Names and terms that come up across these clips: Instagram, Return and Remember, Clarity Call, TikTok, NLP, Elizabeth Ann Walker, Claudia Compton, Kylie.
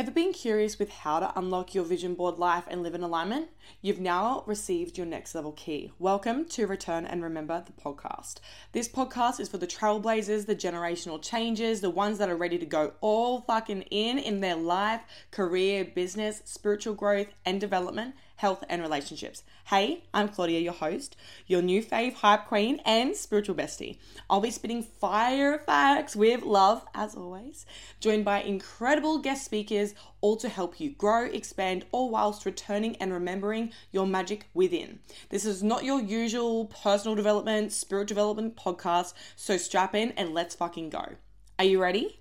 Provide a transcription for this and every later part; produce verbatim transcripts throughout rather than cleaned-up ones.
Ever been curious with how to unlock your vision board life and live in alignment? You've now received your next level key. Welcome to Return and Remember, the podcast. This podcast is for the trailblazers, the generational changers, the ones that are ready to go all fucking in in their life, career, business, spiritual growth and development, health and relationships. Hey, I'm Claudia, your host, your new fave hype queen and spiritual bestie. I'll be spitting fire facts with love, as always, joined by incredible guest speakers, all to help you grow, expand, all whilst returning and remembering your magic within. This is not your usual personal development, spirit development podcast, so strap in and let's fucking go. Are you ready?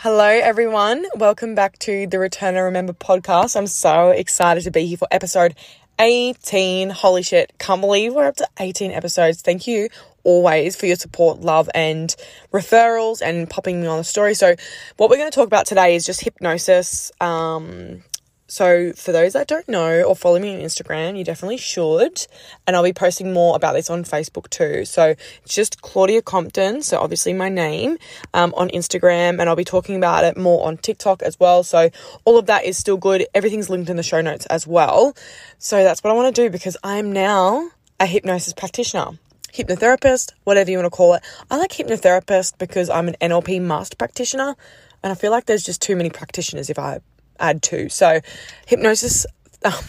Hello everyone, welcome back to the Return and Remember podcast. I'm so excited to be here for episode eighteen. Holy shit, can't believe we're up to eighteen episodes. Thank you always for your support, love and referrals and popping me on the story. So what we're going to talk about today is just hypnosis. Um, so for those that don't know or follow me on Instagram, you definitely should. And I'll be posting more about this on Facebook too. So it's just Claudia Compton, so obviously my name, um, on Instagram. And I'll be talking about it more on TikTok as well. So all of that is still good. Everything's linked in the show notes as well. So that's what I want to do because I am now a hypnosis practitioner, hypnotherapist, whatever you want to call it. I like hypnotherapist because I'm an N L P master practitioner. And I feel like there's just too many practitioners if I add to. So hypnosis, oh,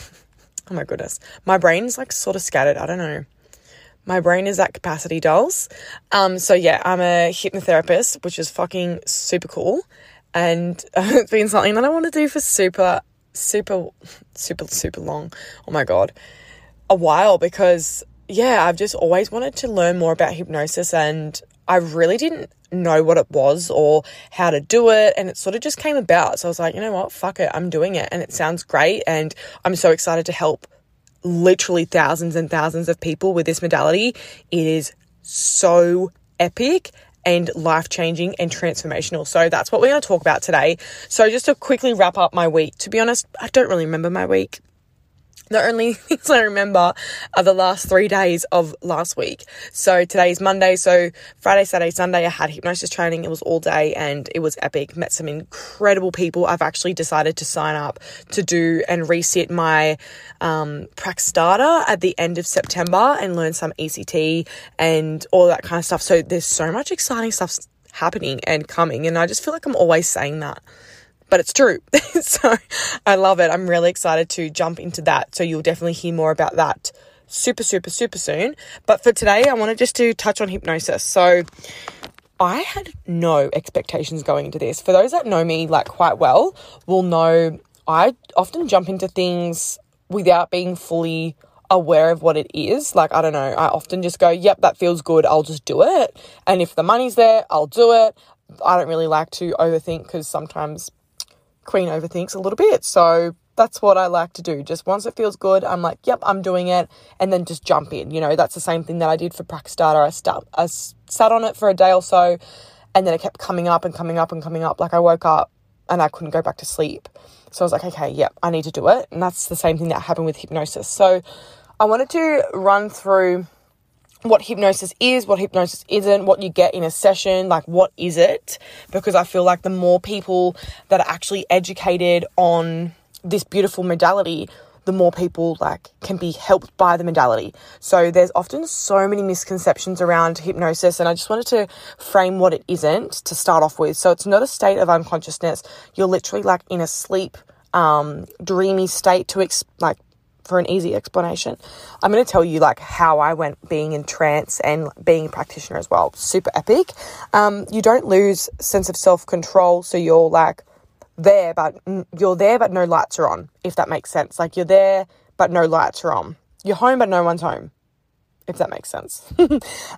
oh my goodness, my brain's like sort of scattered. I don't know. My brain is that capacity, dolls. Um, so yeah, I'm a hypnotherapist, which is fucking super cool. And uh, it's been something that I want to do for super, super, super, super long. Oh my God, a while because yeah, I've just always wanted to learn more about hypnosis and I really didn't know what it was or how to do it. And it sort of just came about. So I was like, you know what? Fuck it. I'm doing it. And it sounds great. And I'm so excited to help literally thousands and thousands of people with this modality. It is so epic and life-changing and transformational. So that's what we're going to talk about today. So just to quickly wrap up my week, to be honest, I don't really remember my week. The only things I remember are the last three days of last week. So today is Monday. So Friday, Saturday, Sunday, I had hypnosis training. It was all day and it was epic. Met some incredible people. I've actually decided to sign up to do and reset my um, prac starter at the end of September and learn some E C T and all that kind of stuff. So there's so much exciting stuff happening and coming. And I just feel like I'm always saying that. But it's true. So I love it. I'm really excited to jump into that. So you'll definitely hear more about that super, super, super soon. But for today, I wanted just to touch on hypnosis. So I had no expectations going into this. For those that know me like quite well will know I often jump into things without being fully aware of what it is. Like, I don't know. I often just go, yep, that feels good. I'll just do it. And if the money's there, I'll do it. I don't really like to overthink because sometimes Queen overthinks a little bit. So that's what I like to do. Just once it feels good, I'm like, yep, I'm doing it. And then just jump in. You know, that's the same thing that I did for Prac Starter. I, start, I sat on it for a day or so and then it kept coming up and coming up and coming up. Like I woke up and I couldn't go back to sleep. So I was like, okay, yep, I need to do it. And that's the same thing that happened with hypnosis. So I wanted to run through what hypnosis is, what hypnosis isn't, what you get in a session, like what is it? Because I feel like the more people that are actually educated on this beautiful modality, the more people like can be helped by the modality. So there's often so many misconceptions around hypnosis and I just wanted to frame what it isn't to start off with. So it's not a state of unconsciousness. You're literally like in a sleep, um, dreamy state to ex- like for an easy explanation. I'm going to tell you like how I went being in trance and being a practitioner as well. Super epic. Um, you don't lose sense of self-control. So you're like there, but you're there, but no lights are on, if that makes sense. Like you're there, but no lights are on. You're home, but no one's home, if that makes sense.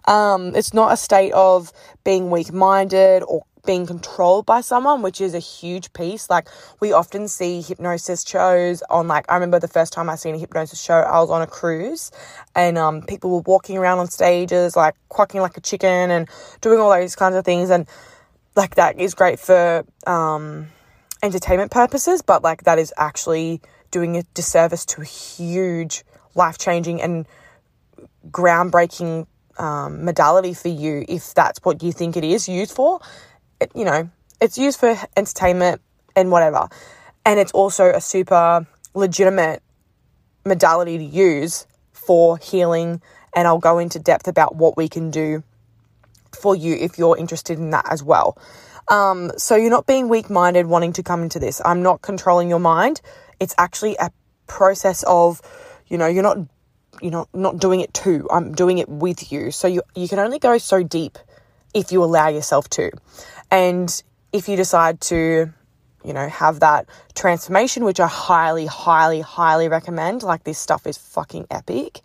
um, it's not a state of being weak-minded or being controlled by someone, which is a huge piece. Like we often see hypnosis shows on like, I remember the first time I seen a hypnosis show, I was on a cruise and um, people were walking around on stages, like quacking like a chicken and doing all those kinds of things. And like, that is great for um, entertainment purposes, but like that is actually doing a disservice to a huge life-changing and groundbreaking um, modality for you. If that's what you think it is used for, you know, it's used for entertainment and whatever. And it's also a super legitimate modality to use for healing, and I'll go into depth about what we can do for you if you're interested in that as well. Um, so you're not being weak-minded wanting to come into this. I'm not controlling your mind. It's actually a process of, you know, you're not, you know, not doing it to. I'm doing it with you. So you you can only go so deep if you allow yourself to. And if you decide to, you know, have that transformation, which I highly, highly, highly recommend. Like, this stuff is fucking epic.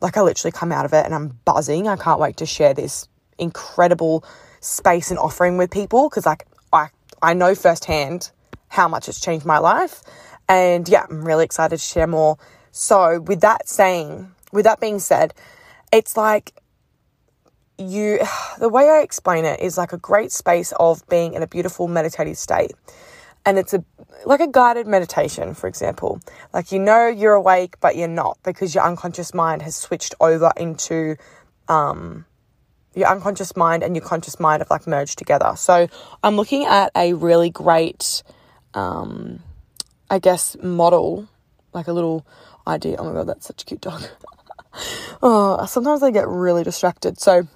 Like, I literally come out of it and I'm buzzing. I can't wait to share this incredible space and offering with people, because like I I know firsthand how much it's changed my life, and yeah, I'm really excited to share more. So with that saying, with that being said, it's like you, the way I explain it is like a great space of being in a beautiful meditative state, and it's a like a guided meditation, for example. Like, you know you're awake, but you're not, because your unconscious mind has switched over into um your unconscious mind and your conscious mind have like merged together. So I'm looking at a really great, um, I guess, model, like a little idea. Oh my God, that's such a cute dog. Oh, sometimes I get really distracted. So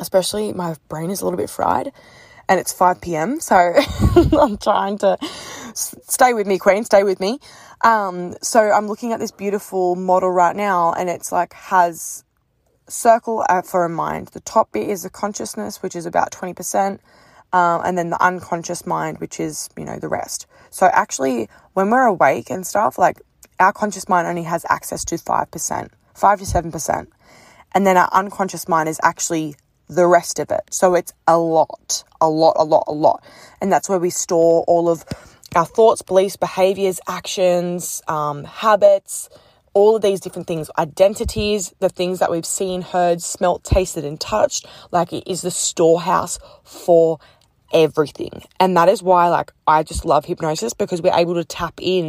especially my brain is a little bit fried, and it's five p.m. So I'm trying to stay with me, Queen, stay with me. Um, so I'm looking at this beautiful model right now, and it's like has... circle for a mind. The top bit is the consciousness, which is about twenty percent, um, and then the unconscious mind, which is, you know, the rest. So actually, when we're awake and stuff, like, our conscious mind only has access to five percent, five to seven percent, and then our unconscious mind is actually the rest of it. So it's a lot, a lot, a lot, a lot, and that's where we store all of our thoughts, beliefs, behaviors, actions, um, habits, all of these different things, identities, the things that we've seen, heard, smelt, tasted, and touched. Like, it is the storehouse for everything. And that is why, like, I just love hypnosis, because we're able to tap in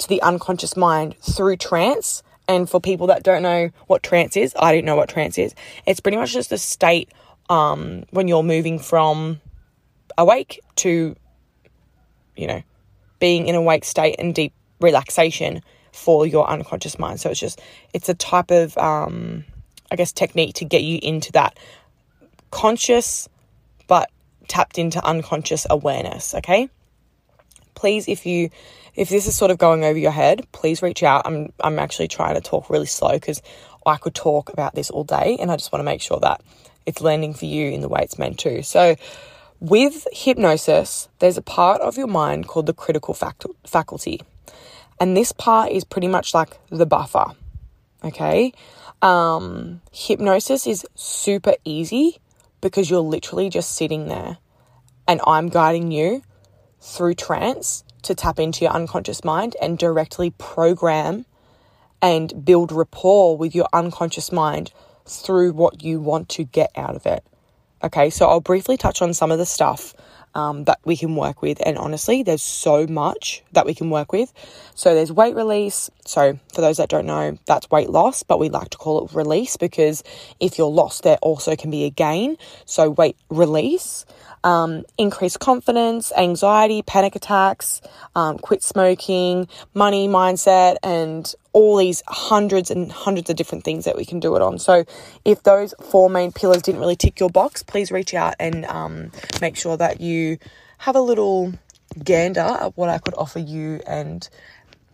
to the unconscious mind through trance. And for people that don't know what trance is, I didn't know what trance is. It's pretty much just a state um, when you're moving from awake to, you know, being in awake state and deep relaxation for your unconscious mind. So it's just, it's a type of, um, I guess, technique to get you into that conscious but tapped into unconscious awareness, okay? Please, if you, if this is sort of going over your head, please reach out. I'm, I'm actually trying to talk really slow, because I could talk about this all day, and I just want to make sure that it's landing for you in the way it's meant to. So with hypnosis, there's a part of your mind called the critical fact- faculty. And this part is pretty much like the buffer, okay? Um, hypnosis is super easy, because you're literally just sitting there and I'm guiding you through trance to tap into your unconscious mind and directly program and build rapport with your unconscious mind through what you want to get out of it, okay? So I'll briefly touch on some of the stuff Um, that we can work with, and honestly, there's so much that we can work with. So there's weight release. So for those that don't know, that's weight loss, but we like to call it release, because if you're lost, there also can be a gain. So weight release, um, increased confidence, anxiety, panic attacks, um, quit smoking, money mindset, and all these hundreds and hundreds of different things that we can do it on. So if those four main pillars didn't really tick your box, please reach out and um, make sure that you have a little gander at what I could offer you and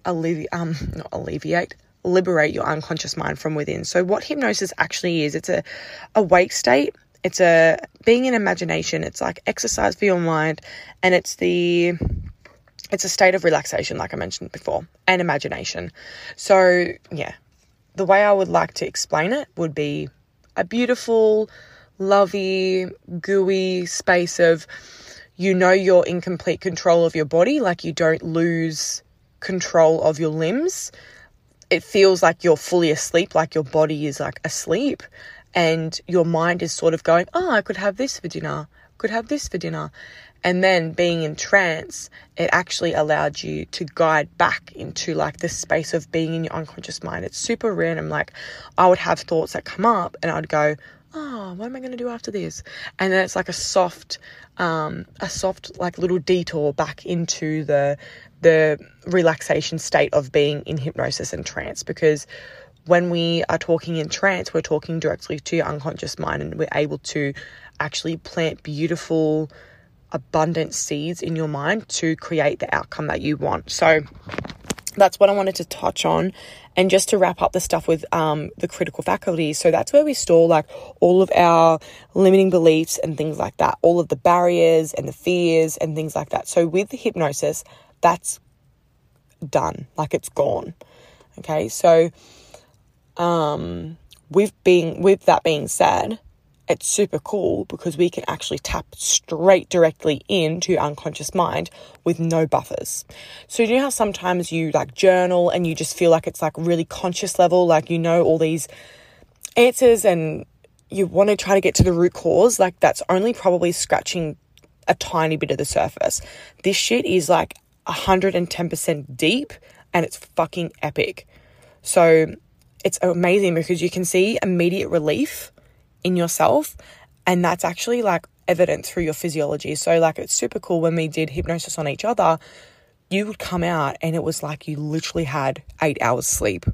alleviate, um, not alleviate, liberate your unconscious mind from within. So what hypnosis actually is, it's a awake state. It's a being in imagination. It's like exercise for your mind, and it's the... it's a state of relaxation, like I mentioned before, and imagination. So, yeah, the way I would like to explain it would be a beautiful, lovey, gooey space of, you know, you're in complete control of your body. Like, you don't lose control of your limbs. It feels like you're fully asleep, like your body is like asleep, and your mind is sort of going, oh, I could have this for dinner, could have this for dinner. And then being in trance, it actually allowed you to guide back into like the space of being in your unconscious mind. It's super random. Like, I would have thoughts that come up and I'd go, oh, what am I going to do after this? And then it's like a soft, um, a soft like little detour back into the the relaxation state of being in hypnosis and trance. Because when we are talking in trance, we're talking directly to your unconscious mind, and we're able to actually plant beautiful, abundant seeds in your mind to create the outcome that you want. So that's what I wanted to touch on. And just to wrap up the stuff with um, the critical faculty, so that's where we store like all of our limiting beliefs and things like that, all of the barriers and the fears and things like that. So with the hypnosis, that's done, like it's gone. Okay, so um, with being with that being said, it's super cool because we can actually tap straight directly into unconscious mind with no buffers. So you know how sometimes you like journal and you just feel like it's like really conscious level, like you know all these answers and you want to try to get to the root cause? Like that's only probably scratching a tiny bit of the surface. This shit is like one hundred ten percent deep and it's fucking epic. So it's amazing because you can see immediate relief in yourself, and that's actually like evident through your physiology. So like it's super cool. When we did hypnosis on each other, you would come out and it was like you literally had eight hours sleep.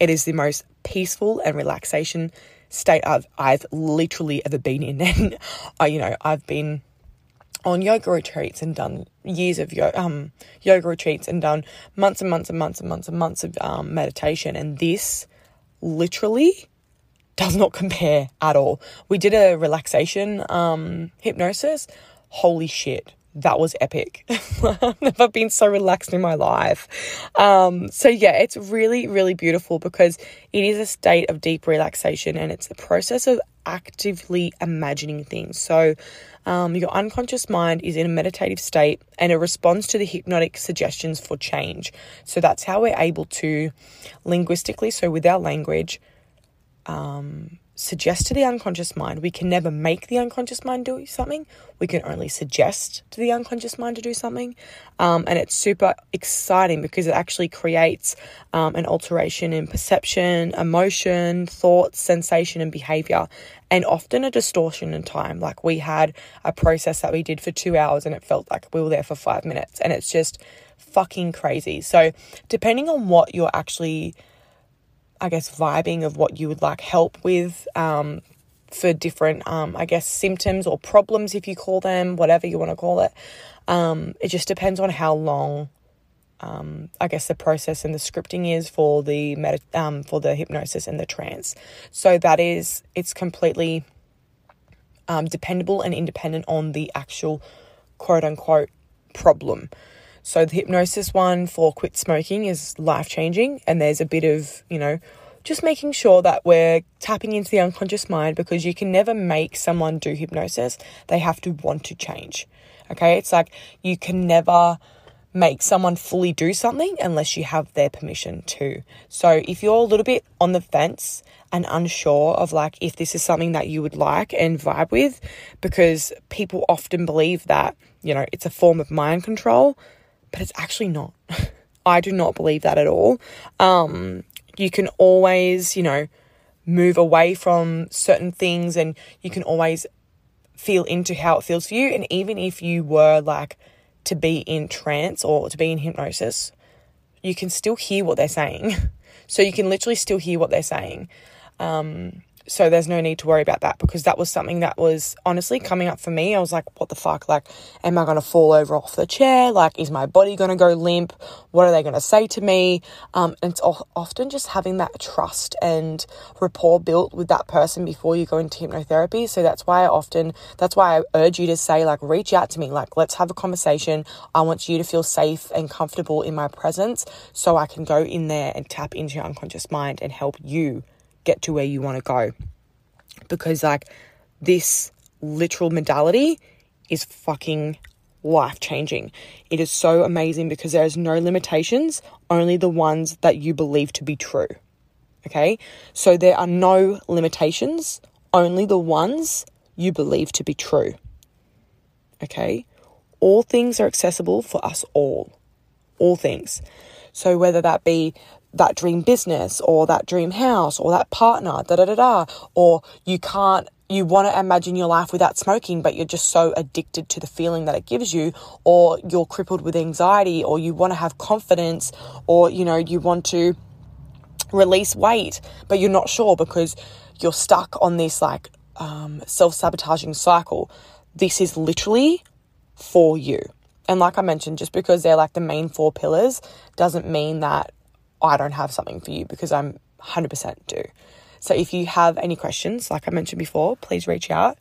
It is the most peaceful and relaxation state I've, I've literally ever been in. And I, you know, I've been on yoga retreats and done years of yo- um, yoga retreats and done months and months and months and months and months of um, meditation, and this literally does not compare at all. We did a relaxation um, hypnosis. Holy shit, that was epic. I've never been so relaxed in my life. Um, so yeah, it's really, really beautiful because it is a state of deep relaxation and it's a process of actively imagining things. So um, your unconscious mind is in a meditative state and it responds to the hypnotic suggestions for change. So that's how we're able to linguistically, so with our language, Um, suggest to the unconscious mind. We can never make the unconscious mind do something. We can only suggest to the unconscious mind to do something. Um, and it's super exciting because it actually creates um, an alteration in perception, emotion, thoughts, sensation, and behavior, and often a distortion in time. Like we had a process that we did for two hours and it felt like we were there for five minutes, and it's just fucking crazy. So depending on what you're actually I guess, vibing of what you would like help with um, for different, um, I guess, symptoms or problems, if you call them, whatever you want to call it. Um, it just depends on how long, um, I guess, the process and the scripting is for the med- um, for the hypnosis and the trance. So that is, it's completely um, dependable and independent on the actual quote-unquote problem. So the hypnosis one for quit smoking is life-changing, and there's a bit of, you know, just making sure that we're tapping into the unconscious mind because you can never make someone do hypnosis. They have to want to change, okay? It's like you can never make someone fully do something unless you have their permission to. So if you're a little bit on the fence and unsure of like if this is something that you would like and vibe with, because people often believe that, you know, it's a form of mind control, but it's actually not. I do not believe that at all. Um, you can always, you know, move away from certain things, and you can always feel into how it feels for you. And even if you were like to be in trance or to be in hypnosis, you can still hear what they're saying. So you can literally still hear what they're saying. Um, so there's no need to worry about that, because that was something that was honestly coming up for me. I was like, what the fuck? Like, am I going to fall over off the chair? Like, is my body going to go limp? What are they going to say to me? Um, and it's often just having that trust and rapport built with that person before you go into hypnotherapy. So that's why I often, that's why I urge you to say like, reach out to me. Like, let's have a conversation. I want you to feel safe and comfortable in my presence so I can go in there and tap into your unconscious mind and help you get to where you want to go, because like this literal modality is fucking life-changing. It is so amazing because there is no limitations, only the ones that you believe to be true. Okay, so there are no limitations, only the ones you believe to be true. Okay, all things are accessible for us all, all things. So whether that be that dream business or that dream house or that partner, da da da da, or you can't you want to imagine your life without smoking, but you're just so addicted to the feeling that it gives you, or you're crippled with anxiety, or you want to have confidence, or, you know, you want to release weight, but you're not sure because you're stuck on this like um, self-sabotaging cycle. This is literally for you. And like I mentioned, just because they're like the main four pillars doesn't mean that I don't have something for you, because I'm one hundred percent do. So if you have any questions, like I mentioned before, please reach out.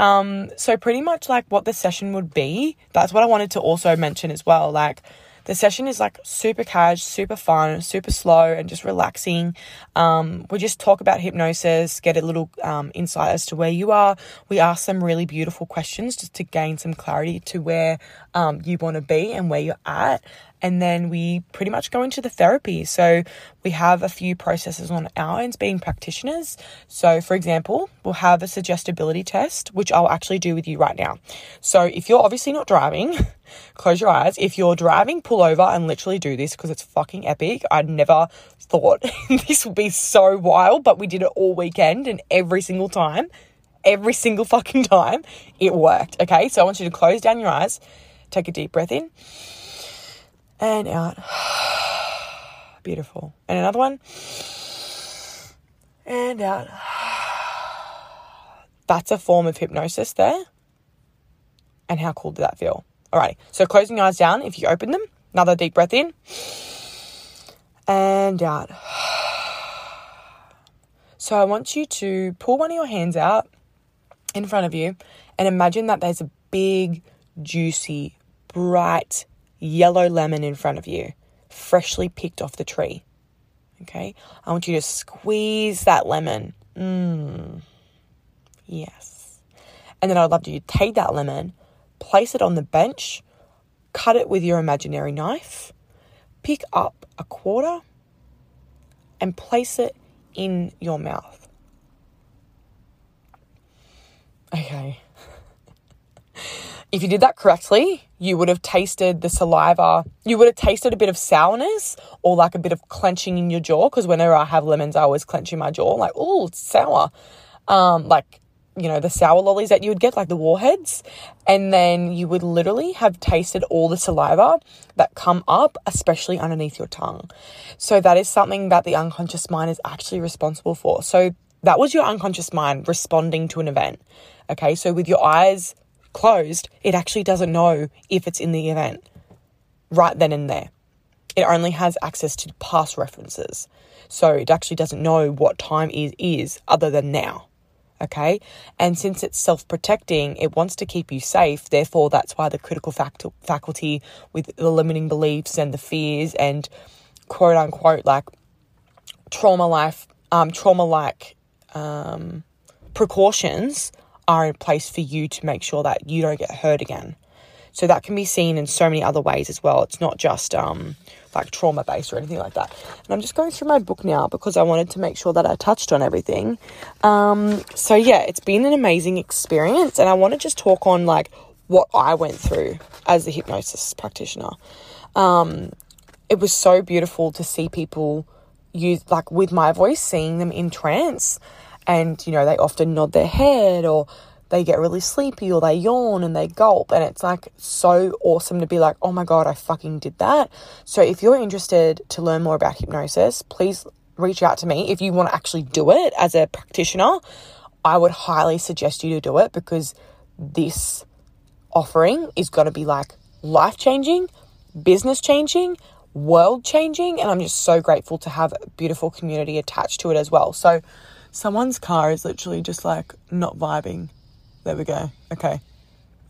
Um, so pretty much like what the session would be, that's what I wanted to also mention as well. Like the session is like super cash, super fun, super slow, and just relaxing. Um, we just talk about hypnosis, get a little um, insight as to where you are. We ask some really beautiful questions just to gain some clarity to where um, you want to be and where you're at. And then we pretty much go into the therapy. So we have a few processes on our ends being practitioners. So for example, we'll have a suggestibility test, which I'll actually do with you right now. So if you're obviously not driving, close your eyes. If you're driving, pull over and literally do this, because it's fucking epic. I'd never thought this would be so wild, but we did it all weekend, and every single time, every single fucking time, it worked. Okay, so I want you to close down your eyes, take a deep breath in. And out. Beautiful. And another one. And out. That's a form of hypnosis there. And how cool did that feel? Alrighty. So closing your eyes down, if you open them, another deep breath in. And out. So I want you to pull one of your hands out in front of you and imagine that there's a big, juicy, bright, yellow lemon in front of you, freshly picked off the tree. Okay, I want you to squeeze that lemon. Mmm, yes. And then I'd love you to take that lemon, place it on the bench, cut it with your imaginary knife, pick up a quarter and place it in your mouth. Okay. If you did that correctly, you would have tasted the saliva. You would have tasted a bit of sourness or like a bit of clenching in your jaw, because whenever I have lemons, I always clench in my jaw. I'm like, oh, it's sour. Um, like, you know, the sour lollies that you would get, like the warheads. And then you would literally have tasted all the saliva that come up, especially underneath your tongue. So that is something that the unconscious mind is actually responsible for. So that was your unconscious mind responding to an event. Okay, so with your eyes closed, it actually doesn't know if it's in the event right then and there. It only has access to past references. So it actually doesn't know what time is, is other than now. Okay. And since it's self-protecting, it wants to keep you safe. Therefore, that's why the critical fact- faculty with the limiting beliefs and the fears and quote unquote, like trauma life, um, trauma like, um, precautions are in place for you to make sure that you don't get hurt again. So that can be seen in so many other ways as well. It's not just um, like trauma-based or anything like that. And I'm just going through my book now because I wanted to make sure that I touched on everything. Um, so, yeah, it's been an amazing experience. And I want to just talk on, like, what I went through as a hypnosis practitioner. Um, it was so beautiful to see people use, like, with my voice, seeing them in trance. And, you know, they often nod their head or they get really sleepy or they yawn and they gulp. And it's, like, so awesome to be like, oh, my God, I fucking did that. So if you're interested to learn more about hypnosis, please reach out to me. If you want to actually do it as a practitioner, I would highly suggest you to do it, because this offering is going to be, like, life-changing, business-changing, world-changing. And I'm just so grateful to have a beautiful community attached to it as well. So someone's car is literally just, like, not vibing. There we go. Okay.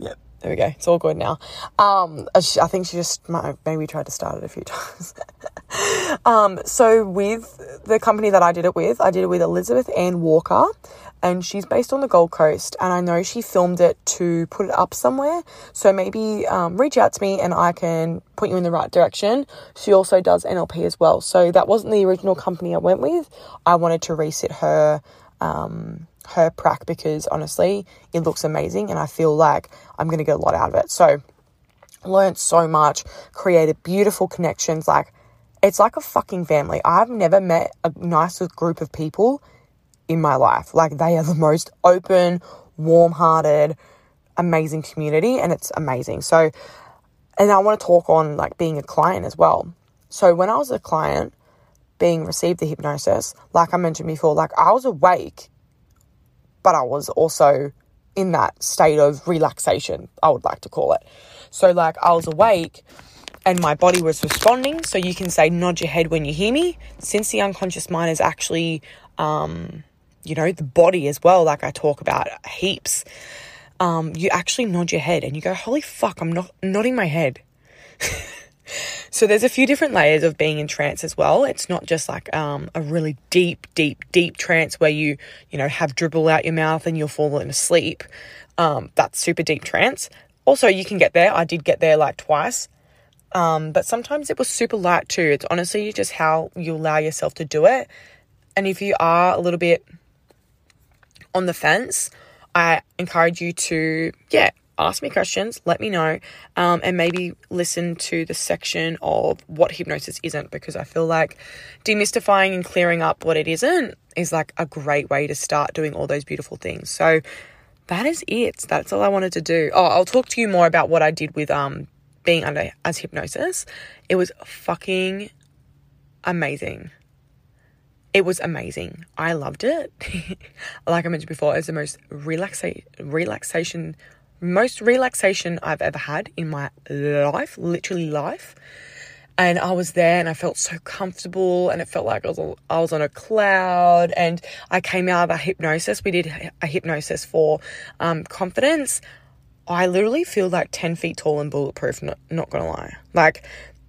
Yep. There we go. It's all good now. Um, I think she just might have maybe tried to start it a few times. um, so with the company that I did it with, I did it with Elizabeth Ann Walker, and she's based on the Gold Coast, and I know she filmed it to put it up somewhere. So maybe um, reach out to me and I can put you in the right direction. She also does N L P as well. So that wasn't the original company I went with. I wanted to reset her um, her prac because, honestly, it looks amazing and I feel like I'm going to get a lot out of it. So learned so much, created beautiful connections. Like, it's like a fucking family. I've never met a nicer group of people in my life. Like, they are the most open, warm-hearted, amazing community, and it's amazing. So, and I want to talk on like being a client as well. So when I was a client being received the hypnosis, like I mentioned before, like I was awake, but I was also in that state of relaxation, I would like to call it. So like I was awake and my body was responding. So you can say, nod your head when you hear me, since the unconscious mind is actually, um, you know, the body as well. Like I talk about heaps. Um, you actually nod your head and you go, holy fuck, I'm not nodding my head. So there's a few different layers of being in trance as well. It's not just like um, a really deep, deep, deep trance where you, you know, have dribble out your mouth and you'll fall into sleep. Um, that's super deep trance. Also, you can get there. I did get there like twice. Um, but sometimes it was super light too. It's honestly just how you allow yourself to do it. And if you are a little bit on the fence, I encourage you to, yeah, ask me questions, let me know, um, and maybe listen to the section of what hypnosis isn't, because I feel like demystifying and clearing up what it isn't is like a great way to start doing all those beautiful things. So that is it. That's all I wanted to do. Oh, I'll talk to you more about what I did with um being under as hypnosis. It was fucking amazing. It was amazing. I loved it. Like I mentioned before, it's the most relaxa- relaxation, most relaxation I've ever had in my life, literally life. And I was there and I felt so comfortable and it felt like I was, I was on a cloud. And I came out of a hypnosis. We did a hypnosis for um, confidence. I literally feel like ten feet tall and bulletproof, not, not going to lie. Like,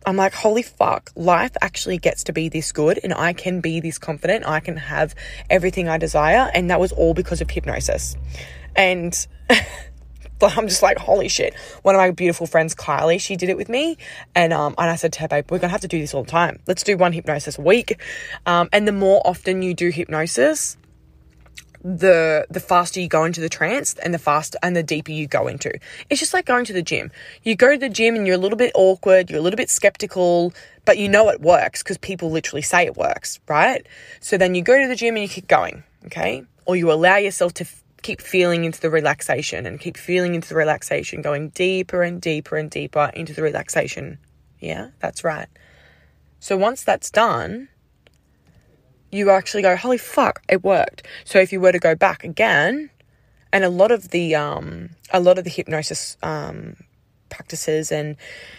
I'm like, holy fuck, life actually gets to be this good and I can be this confident. I can have everything I desire. And that was all because of hypnosis. And I'm just like, holy shit. One of my beautiful friends, Kylie, she did it with me. And um, and I said to her, babe, we're going to have to do this all the time. Let's do one hypnosis a week. Um, and the more often you do hypnosis, the the faster you go into the trance and the faster and the deeper you go into. It's just like going to the gym. You go to the gym and you're a little bit awkward, you're a little bit skeptical, but you know it works because people literally say it works, right? So then you go to the gym and you keep going, okay? Or you allow yourself to f- keep feeling into the relaxation and keep feeling into the relaxation, going deeper and deeper and deeper into the relaxation. Yeah, that's right. So once that's done, you actually go, holy fuck, it worked. So if you were to go back again, and a lot of the um, a lot of the hypnosis um, practices and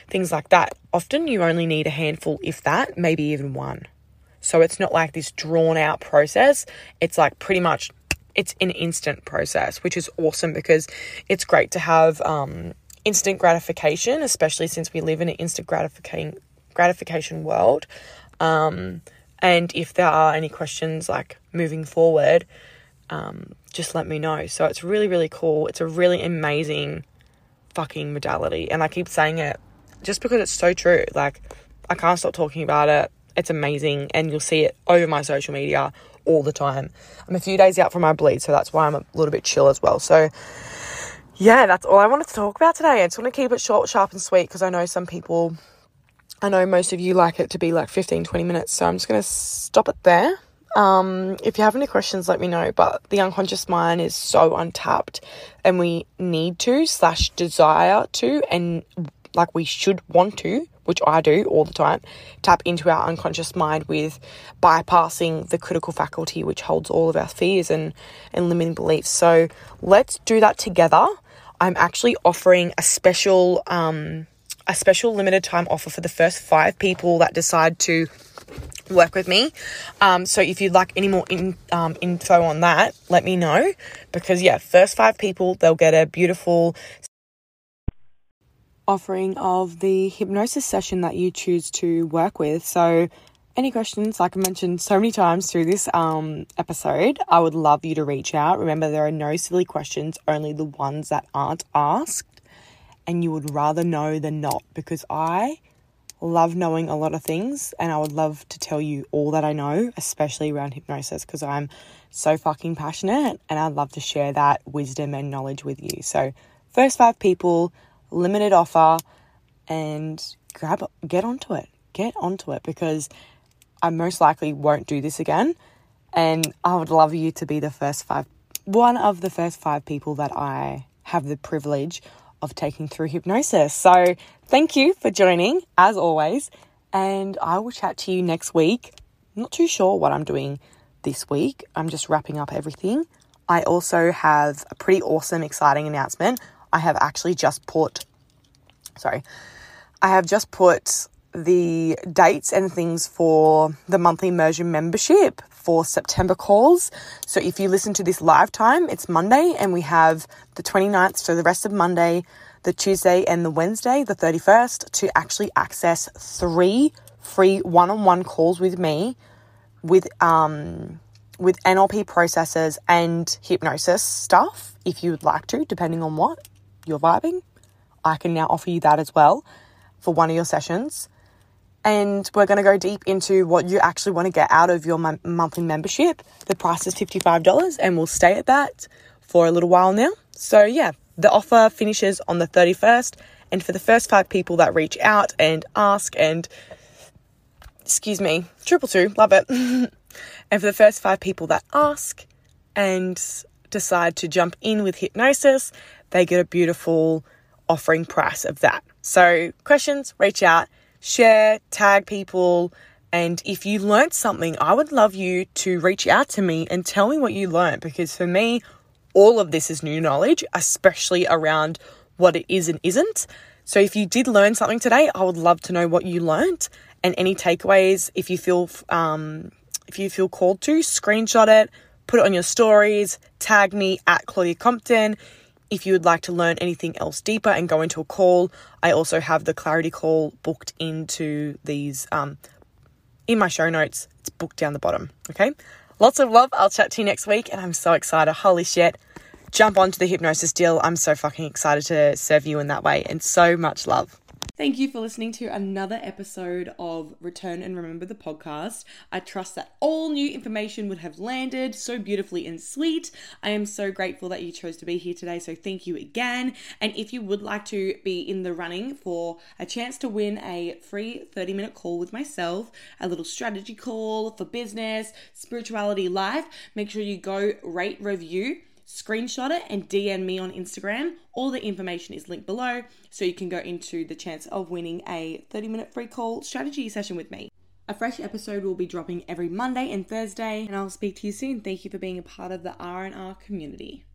things like that, often you only need a handful, if that, maybe even one. So it's not like this drawn out process. It's like pretty much, it's an instant process, which is awesome because it's great to have um, instant gratification, especially since we live in an instant gratification gratification world. Um, And if there are any questions like moving forward, um, just let me know. So it's really, really cool. It's a really amazing fucking modality. And I keep saying it just because it's so true. Like, I can't stop talking about it. It's amazing. And you'll see it over my social media all the time. I'm a few days out from my bleed, so that's why I'm a little bit chill as well. So yeah, that's all I wanted to talk about today. I just want to keep it short, sharp and sweet because I know some people... I know most of you like it to be like fifteen, twenty minutes, so I'm just going to stop it there. Um, if you have any questions, let me know, but the unconscious mind is so untapped and we need to slash desire to, and like we should want to, which I do all the time, tap into our unconscious mind with bypassing the critical faculty, which holds all of our fears and, and limiting beliefs. So let's do that together. I'm actually offering a special... Um, a special limited time offer for the first five people that decide to work with me. Um, so if you'd like any more in, um, info on that, let me know, because yeah, first five people, they'll get a beautiful offering of the hypnosis session that you choose to work with. So any questions, like I mentioned so many times through this um, episode, I would love you to reach out. Remember, there are no silly questions, only the ones that aren't asked. And you would rather know than not, because I love knowing a lot of things and I would love to tell you all that I know, especially around hypnosis, because I'm so fucking passionate and I'd love to share that wisdom and knowledge with you. So first five people, limited offer, and grab, get onto it, get onto it because I most likely won't do this again. And I would love you to be the first five, one of the first five people that I have the privilege of taking through hypnosis. So thank you for joining, as always. And I will chat to you next week. I'm not too sure what I'm doing this week. I'm just wrapping up everything. I also have a pretty awesome, exciting announcement. I have actually just put, sorry, I have just put the dates and things for the monthly immersion membership for September calls. So if you listen to this live time, it's Monday, and we have the twenty-ninth, so the rest of Monday, the Tuesday and the Wednesday, the thirty-first, to actually access three free one-on-one calls with me with um with N L P processes and hypnosis stuff, if you would like to, depending on what you're vibing. I can now offer you that as well for one of your sessions. And we're going to go deep into what you actually want to get out of your m- monthly membership. The price is fifty-five dollars, and we'll stay at that for a little while now. So yeah, the offer finishes on the thirty-first. And for the first five people that reach out and ask and, excuse me, triple two, love it. And for the first five people that ask and decide to jump in with hypnosis, they get a beautiful offering price of that. So questions, reach out, share, tag people. And if you learned something, I would love you to reach out to me and tell me what you learned, because for me, all of this is new knowledge, especially around what it is and isn't. So if you did learn something today, I would love to know what you learned and any takeaways. If you feel, um, if you feel called to, screenshot it, put it on your stories, tag me at Claudia Compton. If you would like to learn anything else deeper and go into a call, I also have the clarity call booked into these, um, in my show notes. It's booked down the bottom. Okay. Lots of love. I'll chat to you next week, and I'm so excited. Holy shit. Jump onto the hypnosis deal. I'm so fucking excited to serve you in that way, and so much love. Thank you for listening to another episode of Return and Remember, the podcast. I trust that all new information would have landed so beautifully and sweet. I am so grateful that you chose to be here today, so thank you again. And if you would like to be in the running for a chance to win a free thirty-minute call with myself, a little strategy call for business, spirituality, life, make sure you go rate, review, screenshot it, and D M me on Instagram. All the information is linked below, so you can go into the chance of winning a thirty-minute free call strategy session with me. A fresh episode will be dropping every Monday and Thursday, and I'll speak to you soon. Thank you for being a part of the R and R community.